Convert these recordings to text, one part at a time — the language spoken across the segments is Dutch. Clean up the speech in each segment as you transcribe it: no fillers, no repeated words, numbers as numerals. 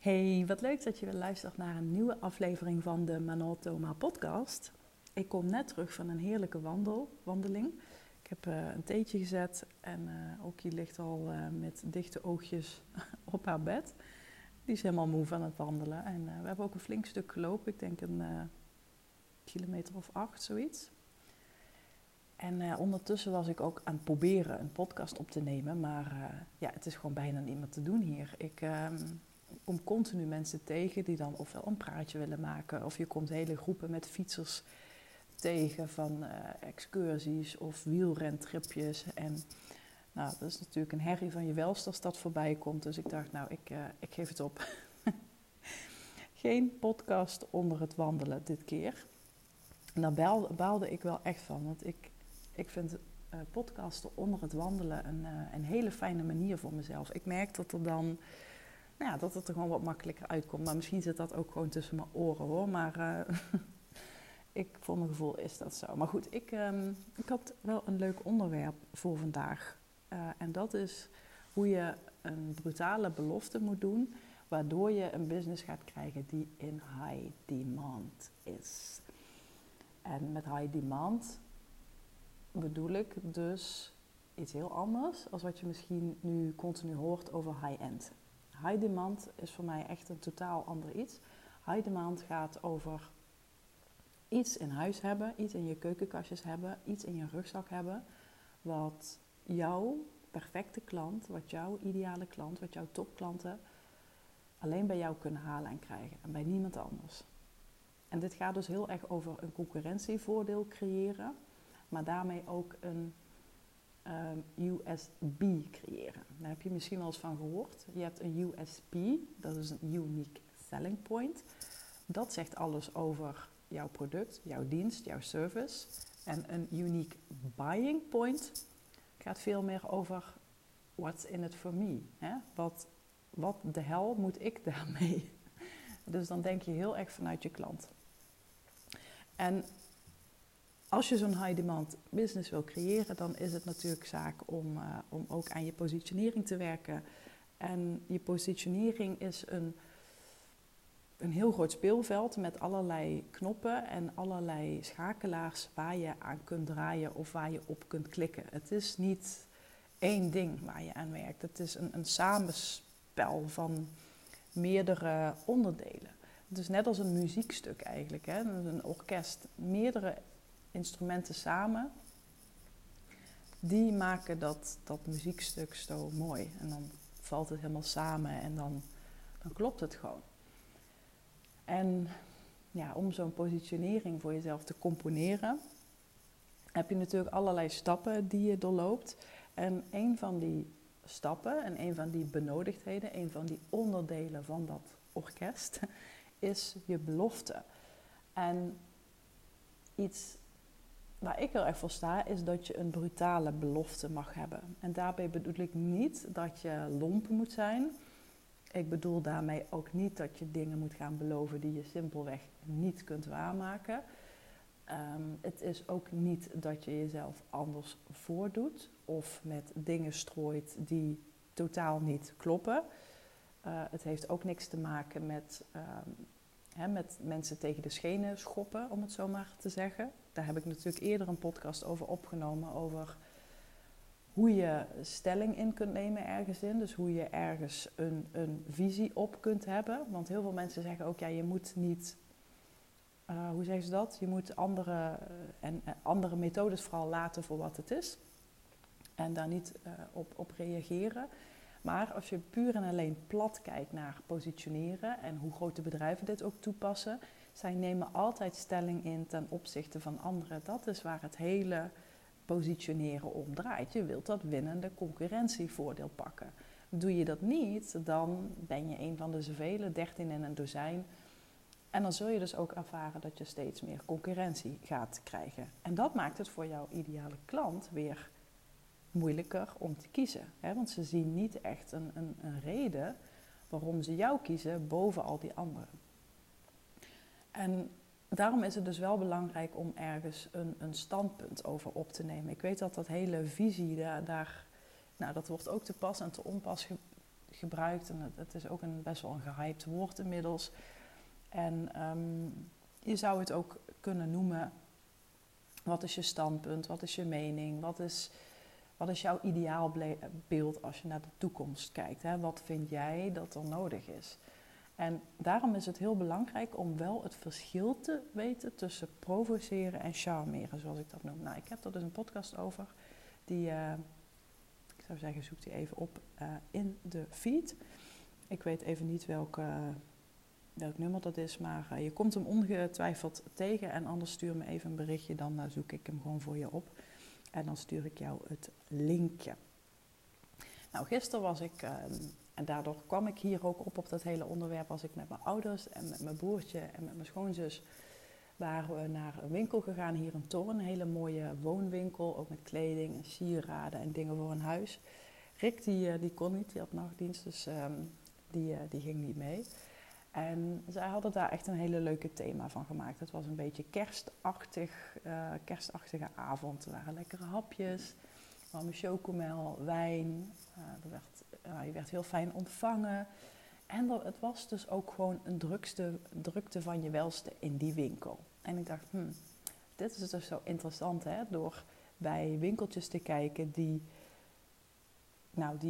Hey, wat leuk dat je weer luistert naar een nieuwe aflevering van de Manol Thoma podcast. Ik kom net terug van een heerlijke wandeling. Ik heb een theetje gezet en Okkie ligt al met dichte oogjes op haar bed. Die is helemaal moe van het wandelen. En we hebben ook een flink stuk gelopen. Ik denk een kilometer of 8, zoiets. En ondertussen was ik ook aan het proberen een podcast op te nemen. Maar het is gewoon bijna niet meer te doen hier. Ik kom continu mensen tegen die dan ofwel een praatje willen maken. Of je komt hele groepen met fietsers tegen van excursies of wielrentripjes. En nou, dat is natuurlijk een herrie van je welst als dat voorbij komt. Dus ik dacht, ik geef het op. Geen podcast onder het wandelen dit keer. En daar baalde ik wel echt van. Want ik vind podcasten onder het wandelen een hele fijne manier voor mezelf. Ik merk dat er dan... Ja, dat het er gewoon wat makkelijker uitkomt. Maar misschien zit dat ook gewoon tussen mijn oren hoor. Maar voor mijn gevoel is dat zo. Maar goed, ik had wel een leuk onderwerp voor vandaag. En dat is hoe je een brutale belofte moet doen, waardoor je een business gaat krijgen die in high demand is. En met high demand bedoel ik dus iets heel anders dan wat je misschien nu continu hoort over high-end. High demand is voor mij echt een totaal ander iets. High demand gaat over iets in huis hebben, iets in je keukenkastjes hebben, iets in je rugzak hebben, wat jouw perfecte klant, wat jouw ideale klant, wat jouw topklanten alleen bij jou kunnen halen en krijgen en bij niemand anders. En dit gaat dus heel erg over een concurrentievoordeel creëren, maar daarmee ook een USB creëren. Daar heb je misschien wel eens van gehoord. Je hebt een USP, dat is een unique selling point. Dat zegt alles over jouw product, jouw dienst, jouw service. En een unique buying point gaat veel meer over what's in it for me. Hè? Wat de hel moet ik daarmee? Dus dan denk je heel erg vanuit je klant. En als je zo'n high-demand business wil creëren, dan is het natuurlijk zaak om ook aan je positionering te werken. En je positionering is een heel groot speelveld met allerlei knoppen en allerlei schakelaars waar je aan kunt draaien of waar je op kunt klikken. Het is niet één ding waar je aan werkt. Het is een samenspel van meerdere onderdelen. Het is net als een muziekstuk eigenlijk, hè? Een orkest, meerdere instrumenten samen, die maken dat muziekstuk zo mooi. En dan valt het helemaal samen en dan klopt het gewoon. En ja, om zo'n positionering voor jezelf te componeren, heb je natuurlijk allerlei stappen die je doorloopt. En een van die stappen en een van die benodigdheden, een van die onderdelen van dat orkest, is je belofte. En iets waar ik heel erg voor sta, is dat je een brutale belofte mag hebben. En daarbij bedoel ik niet dat je lomp moet zijn. Ik bedoel daarmee ook niet dat je dingen moet gaan beloven die je simpelweg niet kunt waarmaken. Het is ook niet dat je jezelf anders voordoet of met dingen strooit die totaal niet kloppen. Het heeft ook niks te maken met mensen tegen de schenen schoppen, om het zo maar te zeggen. Daar heb ik natuurlijk eerder een podcast over opgenomen, over hoe je stelling in kunt nemen ergens in. Dus hoe je ergens een visie op kunt hebben. Want heel veel mensen zeggen ook, ja, je moet niet, hoe zeggen ze dat? Je moet andere methodes vooral laten voor wat het is. En daar niet op reageren. Maar als je puur en alleen plat kijkt naar positioneren en hoe grote bedrijven dit ook toepassen, zij nemen altijd stelling in ten opzichte van anderen. Dat is waar het hele positioneren om draait. Je wilt dat winnende concurrentievoordeel pakken. Doe je dat niet, dan ben je een van de zoveel, 13 in een dozijn. En dan zul je dus ook ervaren dat je steeds meer concurrentie gaat krijgen. En dat maakt het voor jouw ideale klant weer moeilijker om te kiezen. Hè? Want ze zien niet echt een reden waarom ze jou kiezen boven al die anderen. En daarom is het dus wel belangrijk om ergens een standpunt over op te nemen. Ik weet dat hele visie, dat wordt ook te pas en te onpas gebruikt. En het is ook een best wel een gehyped woord inmiddels. En je zou het ook kunnen noemen, wat is je standpunt, wat is je mening, wat is jouw ideaalbeeld als je naar de toekomst kijkt. Hè? Wat vind jij dat er nodig is? En daarom is het heel belangrijk om wel het verschil te weten tussen provoceren en charmeren, zoals ik dat noem. Nou, ik heb er dus een podcast over, ik zou zeggen, zoek die even op in de feed. Ik weet even niet welk nummer dat is, maar je komt hem ongetwijfeld tegen. En anders stuur me even een berichtje, dan zoek ik hem gewoon voor je op. En dan stuur ik jou het linkje. Nou, gisteren was ik, en daardoor kwam ik hier ook op dat hele onderwerp, was ik met mijn ouders en met mijn broertje en met mijn schoonzus, waren we naar een winkel gegaan hier in Toren. Een hele mooie woonwinkel, ook met kleding en sieraden en dingen voor een huis. Rick die kon niet, die had nachtdienst, dus die ging niet mee. En zij hadden daar echt een hele leuke thema van gemaakt. Het was een beetje kerstachtige avond. Er waren lekkere hapjes, warme chocomel, wijn. Je werd heel fijn ontvangen. En het was dus ook gewoon een drukte van je welste in die winkel. En ik dacht, dit is dus zo interessant, hè? Door bij winkeltjes te kijken die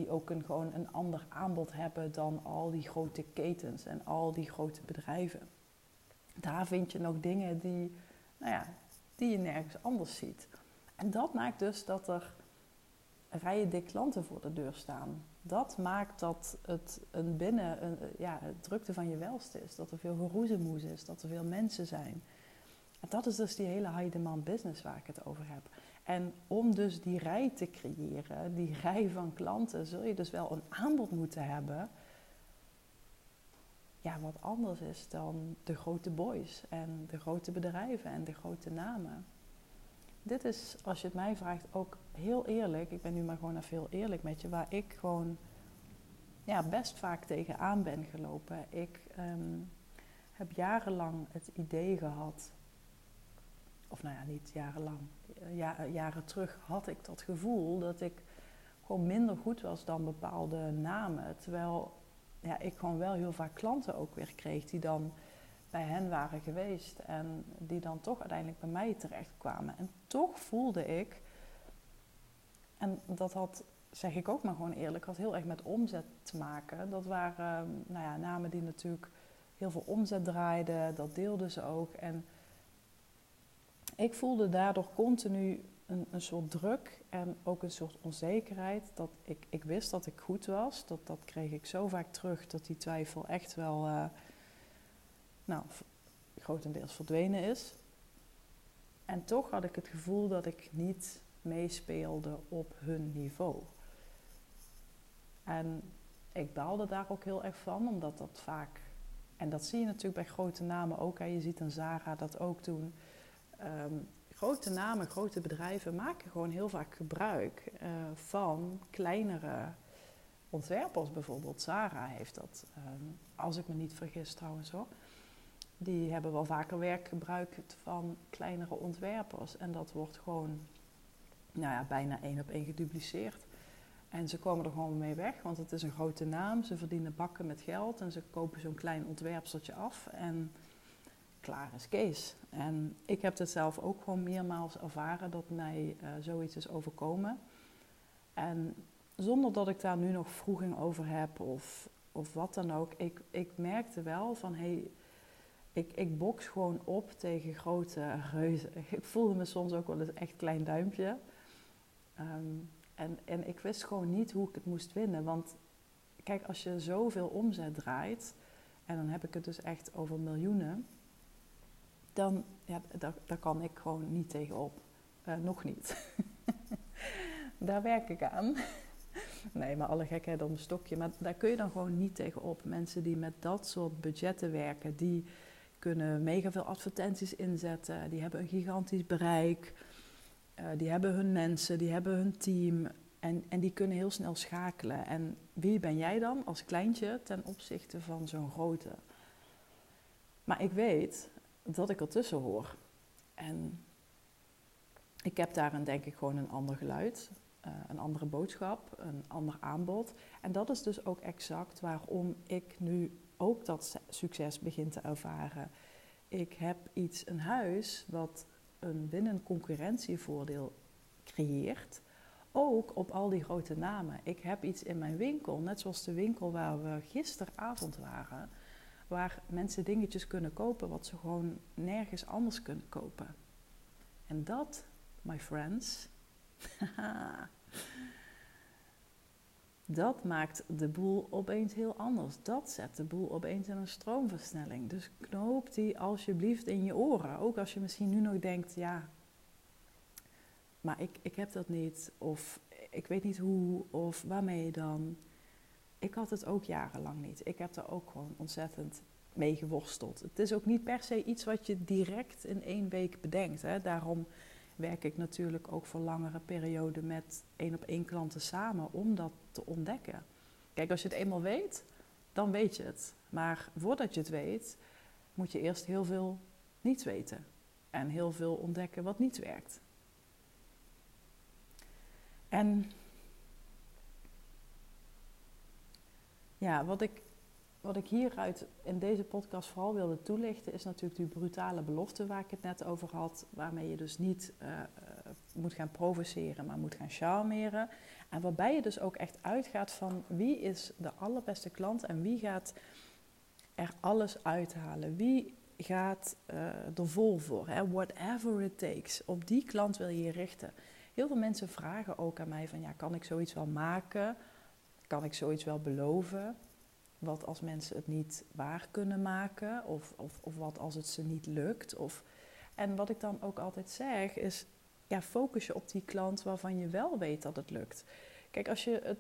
ook gewoon een ander aanbod hebben dan al die grote ketens en al die grote bedrijven. Daar vind je nog dingen die je nergens anders ziet. En dat maakt dus dat er rijen dik klanten voor de deur staan. Dat maakt dat het het drukte van je welste is. Dat er veel geroezemoes is, dat er veel mensen zijn. En dat is dus die hele high demand business waar ik het over heb. En om dus die rij te creëren, die rij van klanten, zul je dus wel een aanbod moeten hebben. Ja, wat anders is dan de grote boys en de grote bedrijven en de grote namen. Dit is, als je het mij vraagt, ook heel eerlijk. Ik ben nu maar gewoon even heel eerlijk met je. Waar ik gewoon best vaak tegenaan ben gelopen. Ik heb jarenlang het idee gehad. Of niet jarenlang. Jaren terug had ik dat gevoel dat ik gewoon minder goed was dan bepaalde namen. Terwijl ik gewoon wel heel vaak klanten ook weer kreeg die dan bij hen waren geweest. En die dan toch uiteindelijk bij mij terechtkwamen. En toch voelde ik, en dat had, zeg ik ook maar gewoon eerlijk, had heel erg met omzet te maken. Dat waren namen die natuurlijk heel veel omzet draaiden. Dat deelden ze ook. En ik voelde daardoor continu een soort druk en ook een soort onzekerheid. Dat ik wist dat ik goed was. Dat kreeg ik zo vaak terug dat die twijfel echt wel grotendeels verdwenen is. En toch had ik het gevoel dat ik niet meespeelde op hun niveau. En ik baalde daar ook heel erg van, omdat dat vaak... En dat zie je natuurlijk bij grote namen ook. Hè. Je ziet een Zara dat ook doen. Grote namen, grote bedrijven maken gewoon heel vaak gebruik van kleinere ontwerpers. Bijvoorbeeld Sarah heeft dat, als ik me niet vergis trouwens hoor. Die hebben wel vaker werk gebruikt van kleinere ontwerpers. En dat wordt gewoon bijna 1 op 1 gedupliceerd. En ze komen er gewoon mee weg, want het is een grote naam. Ze verdienen bakken met geld en ze kopen zo'n klein ontwerpseltje af. En klaar is Kees. En ik heb dit zelf ook gewoon meermaals ervaren dat mij zoiets is overkomen. En zonder dat ik daar nu nog vroeging over heb of wat dan ook. Ik merkte wel van, ik boks gewoon op tegen grote reuzen. Ik voelde me soms ook wel eens echt klein duimpje. En ik wist gewoon niet hoe ik het moest winnen. Want kijk, als je zoveel omzet draait, en dan heb ik het dus echt over miljoenen, dan daar kan ik gewoon niet tegenop. Nog niet. Daar werk ik aan. Nee, maar alle gekheid om een stokje. Maar daar kun je dan gewoon niet tegenop. Mensen die met dat soort budgetten werken, die kunnen mega veel advertenties inzetten. Die hebben een gigantisch bereik. Die hebben hun mensen, die hebben hun team. En die kunnen heel snel schakelen. En wie ben jij dan als kleintje ten opzichte van zo'n grote? Maar ik weet dat ik ertussen hoor. En ik heb daarin denk ik gewoon een ander geluid. een andere boodschap, een ander aanbod. En dat is dus ook exact waarom ik nu ook dat succes begin te ervaren. Ik heb een huis wat een winnend concurrentievoordeel creëert. Ook op al die grote namen. Ik heb iets in mijn winkel, net zoals de winkel waar we gisteravond waren, waar mensen dingetjes kunnen kopen wat ze gewoon nergens anders kunnen kopen. En dat, my friends, dat maakt de boel opeens heel anders. Dat zet de boel opeens in een stroomversnelling. Dus knoop die alsjeblieft in je oren. Ook als je misschien nu nog denkt, ja, maar ik heb dat niet. Of ik weet niet hoe. Of waarmee dan. Ik had het ook jarenlang niet. Ik heb daar ook gewoon ontzettend mee geworsteld. Het is ook niet per se iets wat je direct in 1 week bedenkt, hè. Daarom werk ik natuurlijk ook voor langere perioden met 1-op-1 klanten samen om dat te ontdekken. Kijk, als je het eenmaal weet, dan weet je het. Maar voordat je het weet, moet je eerst heel veel niet weten. En heel veel ontdekken wat niet werkt. En ja, wat ik hieruit in deze podcast vooral wilde toelichten is natuurlijk die brutale belofte waar ik het net over had. Waarmee je dus niet moet gaan provoceren, maar moet gaan charmeren. En waarbij je dus ook echt uitgaat van wie is de allerbeste klant en wie gaat er alles uithalen. Wie gaat er vol voor, hè? Whatever it takes. Op die klant wil je je richten. Heel veel mensen vragen ook aan mij van ja, kan ik zoiets wel maken? Kan ik zoiets wel beloven? Wat als mensen het niet waar kunnen maken? Of wat als het ze niet lukt? En wat ik dan ook altijd zeg is, ja, focus je op die klant waarvan je wel weet dat het lukt. Kijk, als je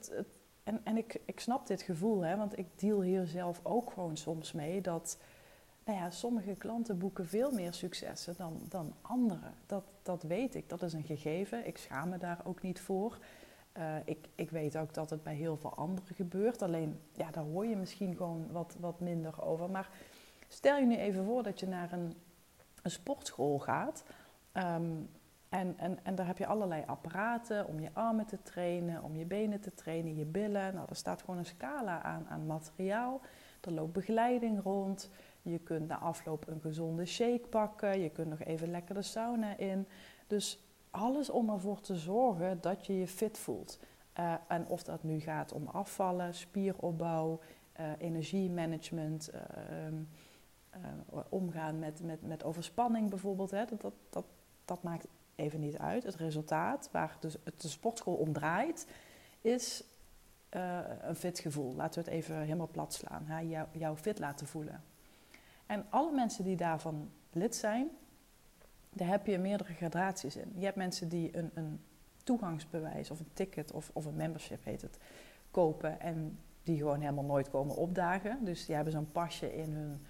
ik snap dit gevoel, hè, want ik deal hier zelf ook gewoon soms mee, dat nou ja, sommige klanten boeken veel meer successen dan anderen. Dat weet ik, dat is een gegeven. Ik schaam me daar ook niet voor. Ik weet ook dat het bij heel veel anderen gebeurt. Alleen, ja, daar hoor je misschien gewoon wat minder over. Maar stel je nu even voor dat je naar een sportschool gaat. En daar heb je allerlei apparaten om je armen te trainen, om je benen te trainen, je billen. Nou, er staat gewoon een scala aan materiaal. Er loopt begeleiding rond. Je kunt na afloop een gezonde shake pakken. Je kunt nog even lekker de sauna in. Dus alles om ervoor te zorgen dat je je fit voelt. En of dat nu gaat om afvallen, spieropbouw, energiemanagement, omgaan met overspanning bijvoorbeeld. Hè. Dat maakt even niet uit. Het resultaat waar dus de sportschool om draait is een fit gevoel. Laten we het even helemaal plat slaan. Hè. Jou fit laten voelen. En alle mensen die daarvan lid zijn, daar heb je meerdere gradaties in. Je hebt mensen die een toegangsbewijs of een ticket of een membership heet het, kopen en die gewoon helemaal nooit komen opdagen. Dus die hebben zo'n pasje in hun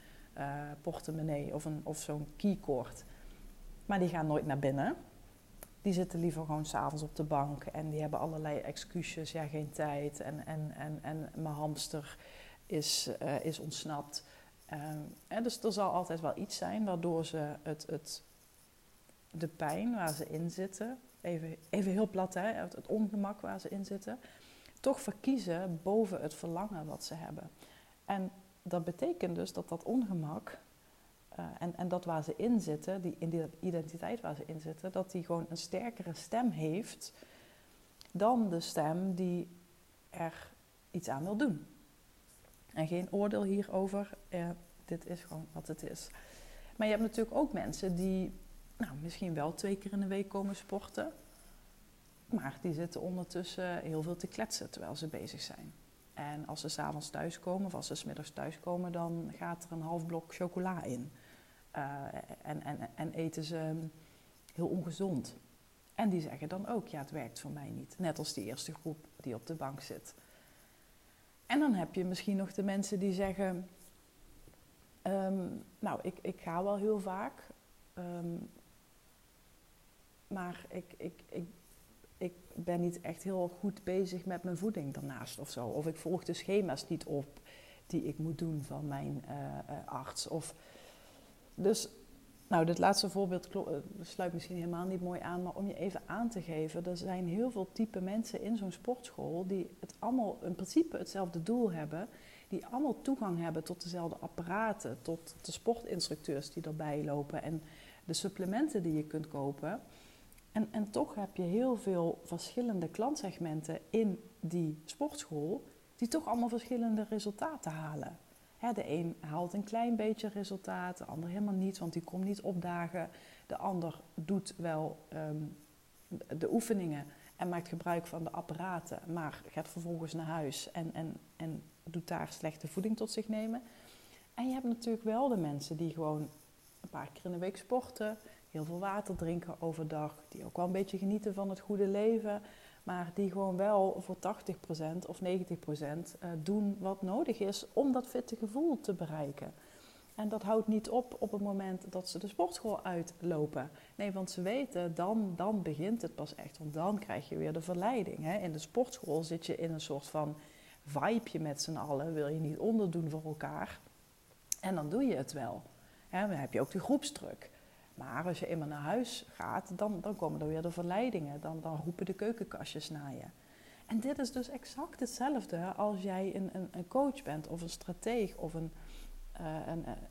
portemonnee of zo'n keycord. Maar die gaan nooit naar binnen. Die zitten liever gewoon 's avonds op de bank en die hebben allerlei excuses. Ja, geen tijd en mijn hamster is ontsnapt. En dus er zal altijd wel iets zijn waardoor ze de pijn waar ze in zitten, even heel plat, hè, het ongemak waar ze in zitten, toch verkiezen boven het verlangen wat ze hebben. En dat betekent dus dat ongemak en dat waar ze in zitten, die identiteit waar ze in zitten, dat die gewoon een sterkere stem heeft dan de stem die er iets aan wil doen. En geen oordeel hierover, dit is gewoon wat het is. Maar je hebt natuurlijk ook mensen die nou, misschien wel 2 keer in de week komen sporten, maar die zitten ondertussen heel veel te kletsen terwijl ze bezig zijn. En als ze 's avonds thuiskomen of als ze 's middags thuiskomen, dan gaat er een half blok chocola in. En eten ze heel ongezond. En die zeggen dan ook, ja, het werkt voor mij niet. Net als die eerste groep die op de bank zit. En dan heb je misschien nog de mensen die zeggen, nou, ik ga wel heel vaak, maar ik ben niet echt heel goed bezig met mijn voeding daarnaast of zo. Of ik volg de schema's niet op die ik moet doen van mijn arts. Dus Nou, dit laatste voorbeeld sluit misschien helemaal niet mooi aan, maar om je even aan te geven, er zijn heel veel type mensen in zo'n sportschool die het allemaal in principe hetzelfde doel hebben, die allemaal toegang hebben tot dezelfde apparaten, tot de sportinstructeurs die erbij lopen en de supplementen die je kunt kopen. En toch heb je heel veel verschillende klantsegmenten in die sportschool die toch allemaal verschillende resultaten halen. He, de een haalt een klein beetje resultaat, de ander helemaal niet, want die komt niet opdagen. De ander doet wel de oefeningen en maakt gebruik van de apparaten, maar gaat vervolgens naar huis en doet daar slechte voeding tot zich nemen. En je hebt natuurlijk wel de mensen die gewoon een paar keer in de week sporten, heel veel water drinken overdag, die ook wel een beetje genieten van het goede leven, maar die gewoon wel voor 80% of 90% doen wat nodig is om dat fitte gevoel te bereiken. En dat houdt niet op het moment dat ze de sportschool uitlopen. Nee, want ze weten, dan begint het pas echt. Want dan krijg je weer de verleiding. Hè? In de sportschool zit je in een soort van vibeje met z'n allen. Wil je niet onderdoen voor elkaar. En dan doe je het wel. Hè? Dan heb je ook de groepsdruk. Maar als je eenmaal naar huis gaat, dan komen er weer de verleidingen. Dan roepen de keukenkastjes naar je. En dit is dus exact hetzelfde als jij een coach bent of een strateeg of in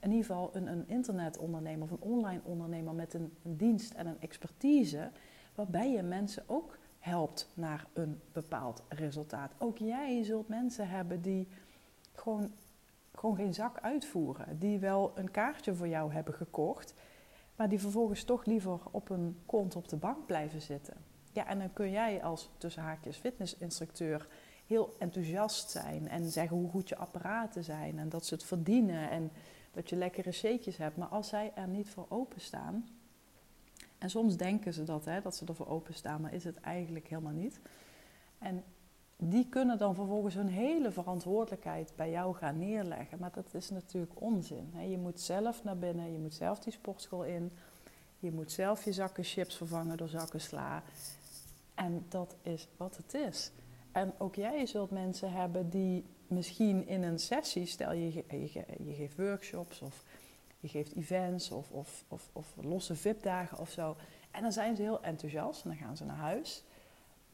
ieder geval een internetondernemer of een online ondernemer met een dienst en een expertise, waarbij je mensen ook helpt naar een bepaald resultaat. Ook jij zult mensen hebben die gewoon geen zak uitvoeren, die wel een kaartje voor jou hebben gekocht, maar die vervolgens toch liever op een kont op de bank blijven zitten. Ja, en dan kun jij als tussen haakjes fitnessinstructeur heel enthousiast zijn en zeggen hoe goed je apparaten zijn en dat ze het verdienen en dat je lekkere shakejes hebt. Maar als zij er niet voor openstaan, en soms denken ze dat ze er voor openstaan, maar is het eigenlijk helemaal niet. En die kunnen dan vervolgens hun hele verantwoordelijkheid bij jou gaan neerleggen. Maar dat is natuurlijk onzin. Je moet zelf naar binnen, je moet zelf die sportschool in, je moet zelf je zakken chips vervangen door zakken sla. En dat is wat het is. En ook jij zult mensen hebben die misschien in een sessie, stel je geeft workshops of je geeft events of losse VIP-dagen of zo. En dan zijn ze heel enthousiast en dan gaan ze naar huis.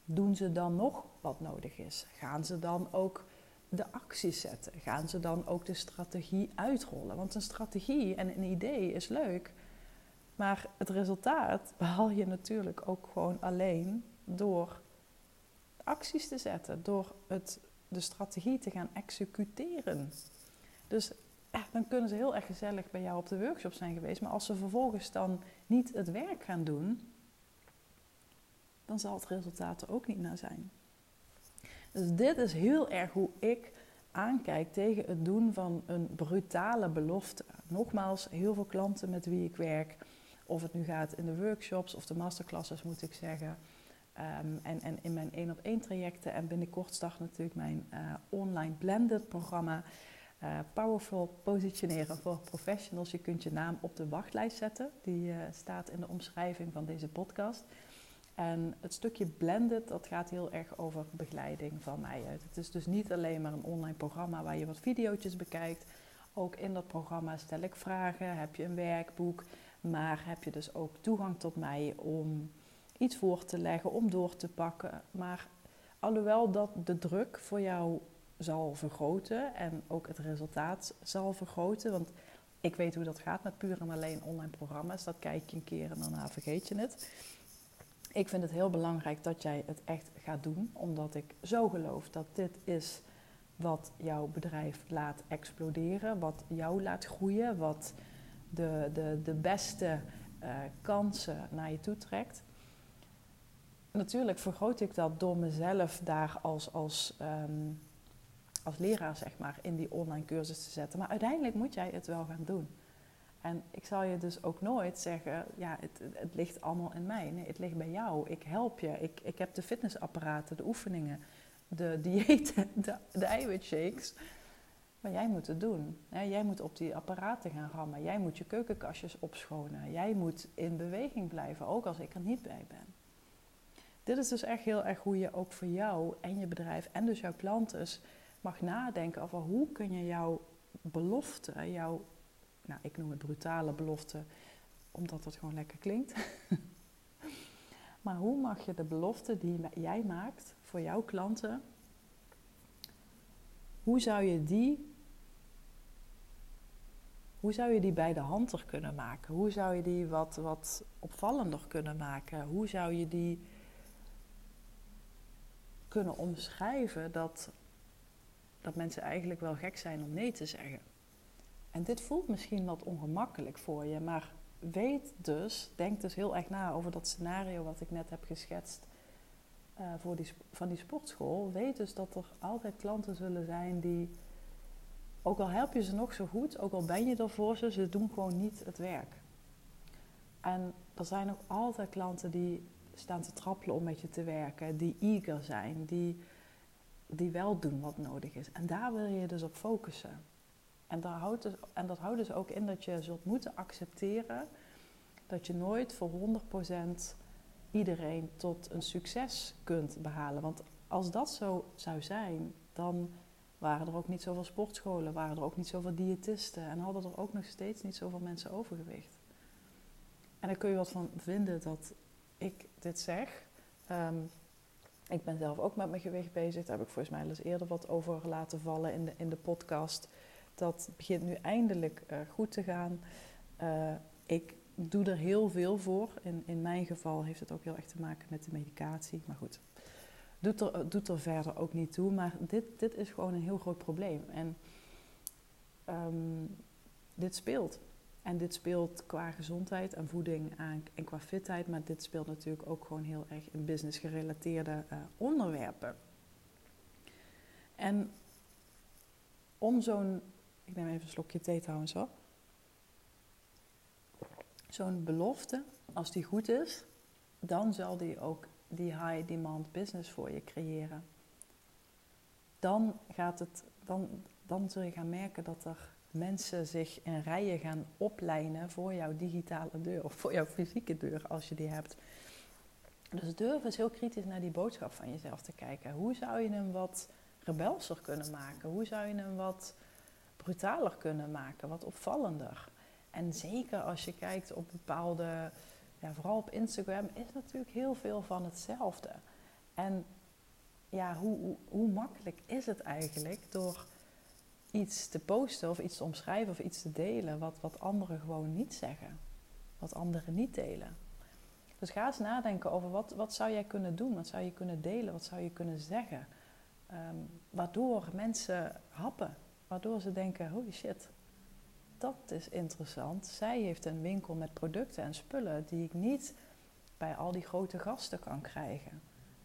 Doen ze dan nog wat nodig is? Gaan ze dan ook de acties zetten? Gaan ze dan ook de strategie uitrollen? Want een strategie en een idee is leuk, maar het resultaat behaal je natuurlijk ook gewoon alleen door acties te zetten, door de strategie te gaan executeren. Dus dan kunnen ze heel erg gezellig bij jou op de workshop zijn geweest, maar als ze vervolgens dan niet het werk gaan doen, dan zal het resultaat er ook niet naar zijn. Dus dit is heel erg hoe ik aankijk tegen het doen van een brutale belofte. Nogmaals, heel veel klanten met wie ik werk, of het nu gaat in de workshops of de masterclasses moet ik zeggen, en in mijn 1-op-1 trajecten. En binnenkort start natuurlijk mijn online blended programma, Powerful Positioneren voor Professionals. Je kunt je naam op de wachtlijst zetten, die staat in de omschrijving van deze podcast. En het stukje blended, dat gaat heel erg over begeleiding van mij uit. Het is dus niet alleen maar een online programma waar je wat video's bekijkt. Ook in dat programma stel ik vragen, heb je een werkboek. Maar heb je dus ook toegang tot mij om iets voor te leggen, om door te pakken. Maar alhoewel dat de druk voor jou zal vergroten en ook het resultaat zal vergroten. Want ik weet hoe dat gaat met puur en alleen online programma's. Dat kijk je een keer en daarna vergeet je het. Ik vind het heel belangrijk dat jij het echt gaat doen, omdat ik zo geloof dat dit is wat jouw bedrijf laat exploderen, wat jou laat groeien, wat de beste kansen naar je toe trekt. Natuurlijk vergroot ik dat door mezelf daar als leraar zeg maar, in die online cursus te zetten, maar uiteindelijk moet jij het wel gaan doen. En ik zal je dus ook nooit zeggen, ja, het ligt allemaal in mij. Nee, het ligt bij jou. Ik help je. Ik heb de fitnessapparaten, de oefeningen, de diëten, de eiwitshakes. Maar jij moet het doen. Jij moet op die apparaten gaan rammen. Jij moet je keukenkastjes opschonen. Jij moet in beweging blijven, ook als ik er niet bij ben. Dit is dus echt heel erg hoe je ook voor jou en je bedrijf en dus jouw klanten mag nadenken over hoe kun je jouw belofte, jouw, nou, ik noem het brutale belofte, Omdat het gewoon lekker klinkt. Maar hoe mag je de belofte die jij maakt voor jouw klanten, hoe zou je die bij de hand kunnen maken? Hoe zou je die wat opvallender kunnen maken? Hoe zou je die kunnen omschrijven dat mensen eigenlijk wel gek zijn om nee te zeggen? En dit voelt misschien wat ongemakkelijk voor je, maar denk dus heel erg na over dat scenario wat ik net heb geschetst van die sportschool. Weet dus dat er altijd klanten zullen zijn die, ook al help je ze nog zo goed, ook al ben je er voor ze, ze doen gewoon niet het werk. En er zijn ook altijd klanten die staan te trappelen om met je te werken, die eager zijn, die wel doen wat nodig is. En daar wil je dus op focussen. En dat houdt dus ook in dat je zult moeten accepteren dat je nooit voor 100% iedereen tot een succes kunt behalen. Want als dat zo zou zijn, dan waren er ook niet zoveel sportscholen, waren er ook niet zoveel diëtisten en hadden er ook nog steeds niet zoveel mensen overgewicht. En daar kun je wat van vinden dat ik dit zeg. Ik ben zelf ook met mijn gewicht bezig. Daar heb ik volgens mij al eens eerder wat over laten vallen in de podcast. Dat begint nu eindelijk goed te gaan. Ik doe er heel veel voor. In mijn geval heeft het ook heel erg te maken met de medicatie. Maar goed, doet er verder ook niet toe. Maar dit is gewoon een heel groot probleem. En dit speelt. En dit speelt qua gezondheid en voeding en qua fitheid. Maar dit speelt natuurlijk ook gewoon heel erg in business gerelateerde onderwerpen. En om zo'n... Ik neem even een slokje thee trouwens hoor. Zo'n belofte, als die goed is, dan zal die ook die high demand business voor je creëren. Dan zul je gaan merken dat er mensen zich in rijen gaan oplijnen voor jouw digitale deur of voor jouw fysieke deur als je die hebt. Dus durf eens heel kritisch naar die boodschap van jezelf te kijken. Hoe zou je hem wat rebelser kunnen maken? Hoe zou je hem wat brutaler kunnen maken, wat opvallender? En zeker als je kijkt op bepaalde, ja, vooral op Instagram, is natuurlijk heel veel van hetzelfde. En ja, hoe makkelijk is het eigenlijk door iets te posten of iets te omschrijven of iets te delen wat anderen gewoon niet zeggen, wat anderen niet delen? Dus ga eens nadenken over wat zou jij kunnen doen, wat zou je kunnen delen, wat zou je kunnen zeggen, waardoor mensen happen. Waardoor ze denken, holy shit, dat is interessant. Zij heeft een winkel met producten en spullen die ik niet bij al die grote gasten kan krijgen.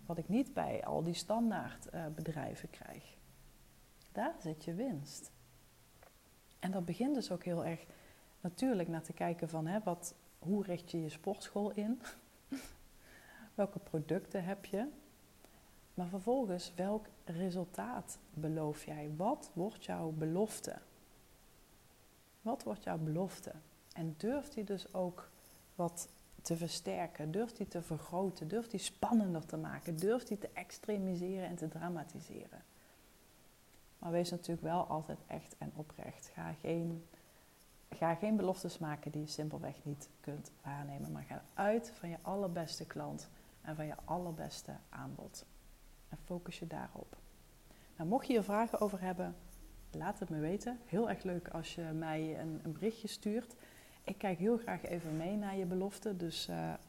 Wat ik niet bij al die standaard bedrijven krijg. Daar zit je winst. En dat begint dus ook heel erg natuurlijk naar te kijken van, hoe richt je je sportschool in? Welke producten heb je? Maar vervolgens, welk resultaat beloof jij? Wat wordt jouw belofte? Wat wordt jouw belofte? En durft die dus ook wat te versterken? Durft die te vergroten? Durft die spannender te maken? Durft die te extremiseren en te dramatiseren? Maar wees natuurlijk wel altijd echt en oprecht. Ga geen beloftes maken die je simpelweg niet kunt waarnemen. Maar ga uit van je allerbeste klant en van je allerbeste aanbod. En focus je daarop. Nou, mocht je hier vragen over hebben, laat het me weten. Heel erg leuk als je mij een berichtje stuurt. Ik kijk heel graag even mee naar je belofte. Dus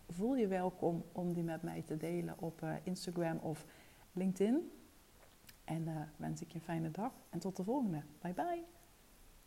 voel je welkom om die met mij te delen op Instagram of LinkedIn. En wens ik je een fijne dag. En tot de volgende. Bye bye.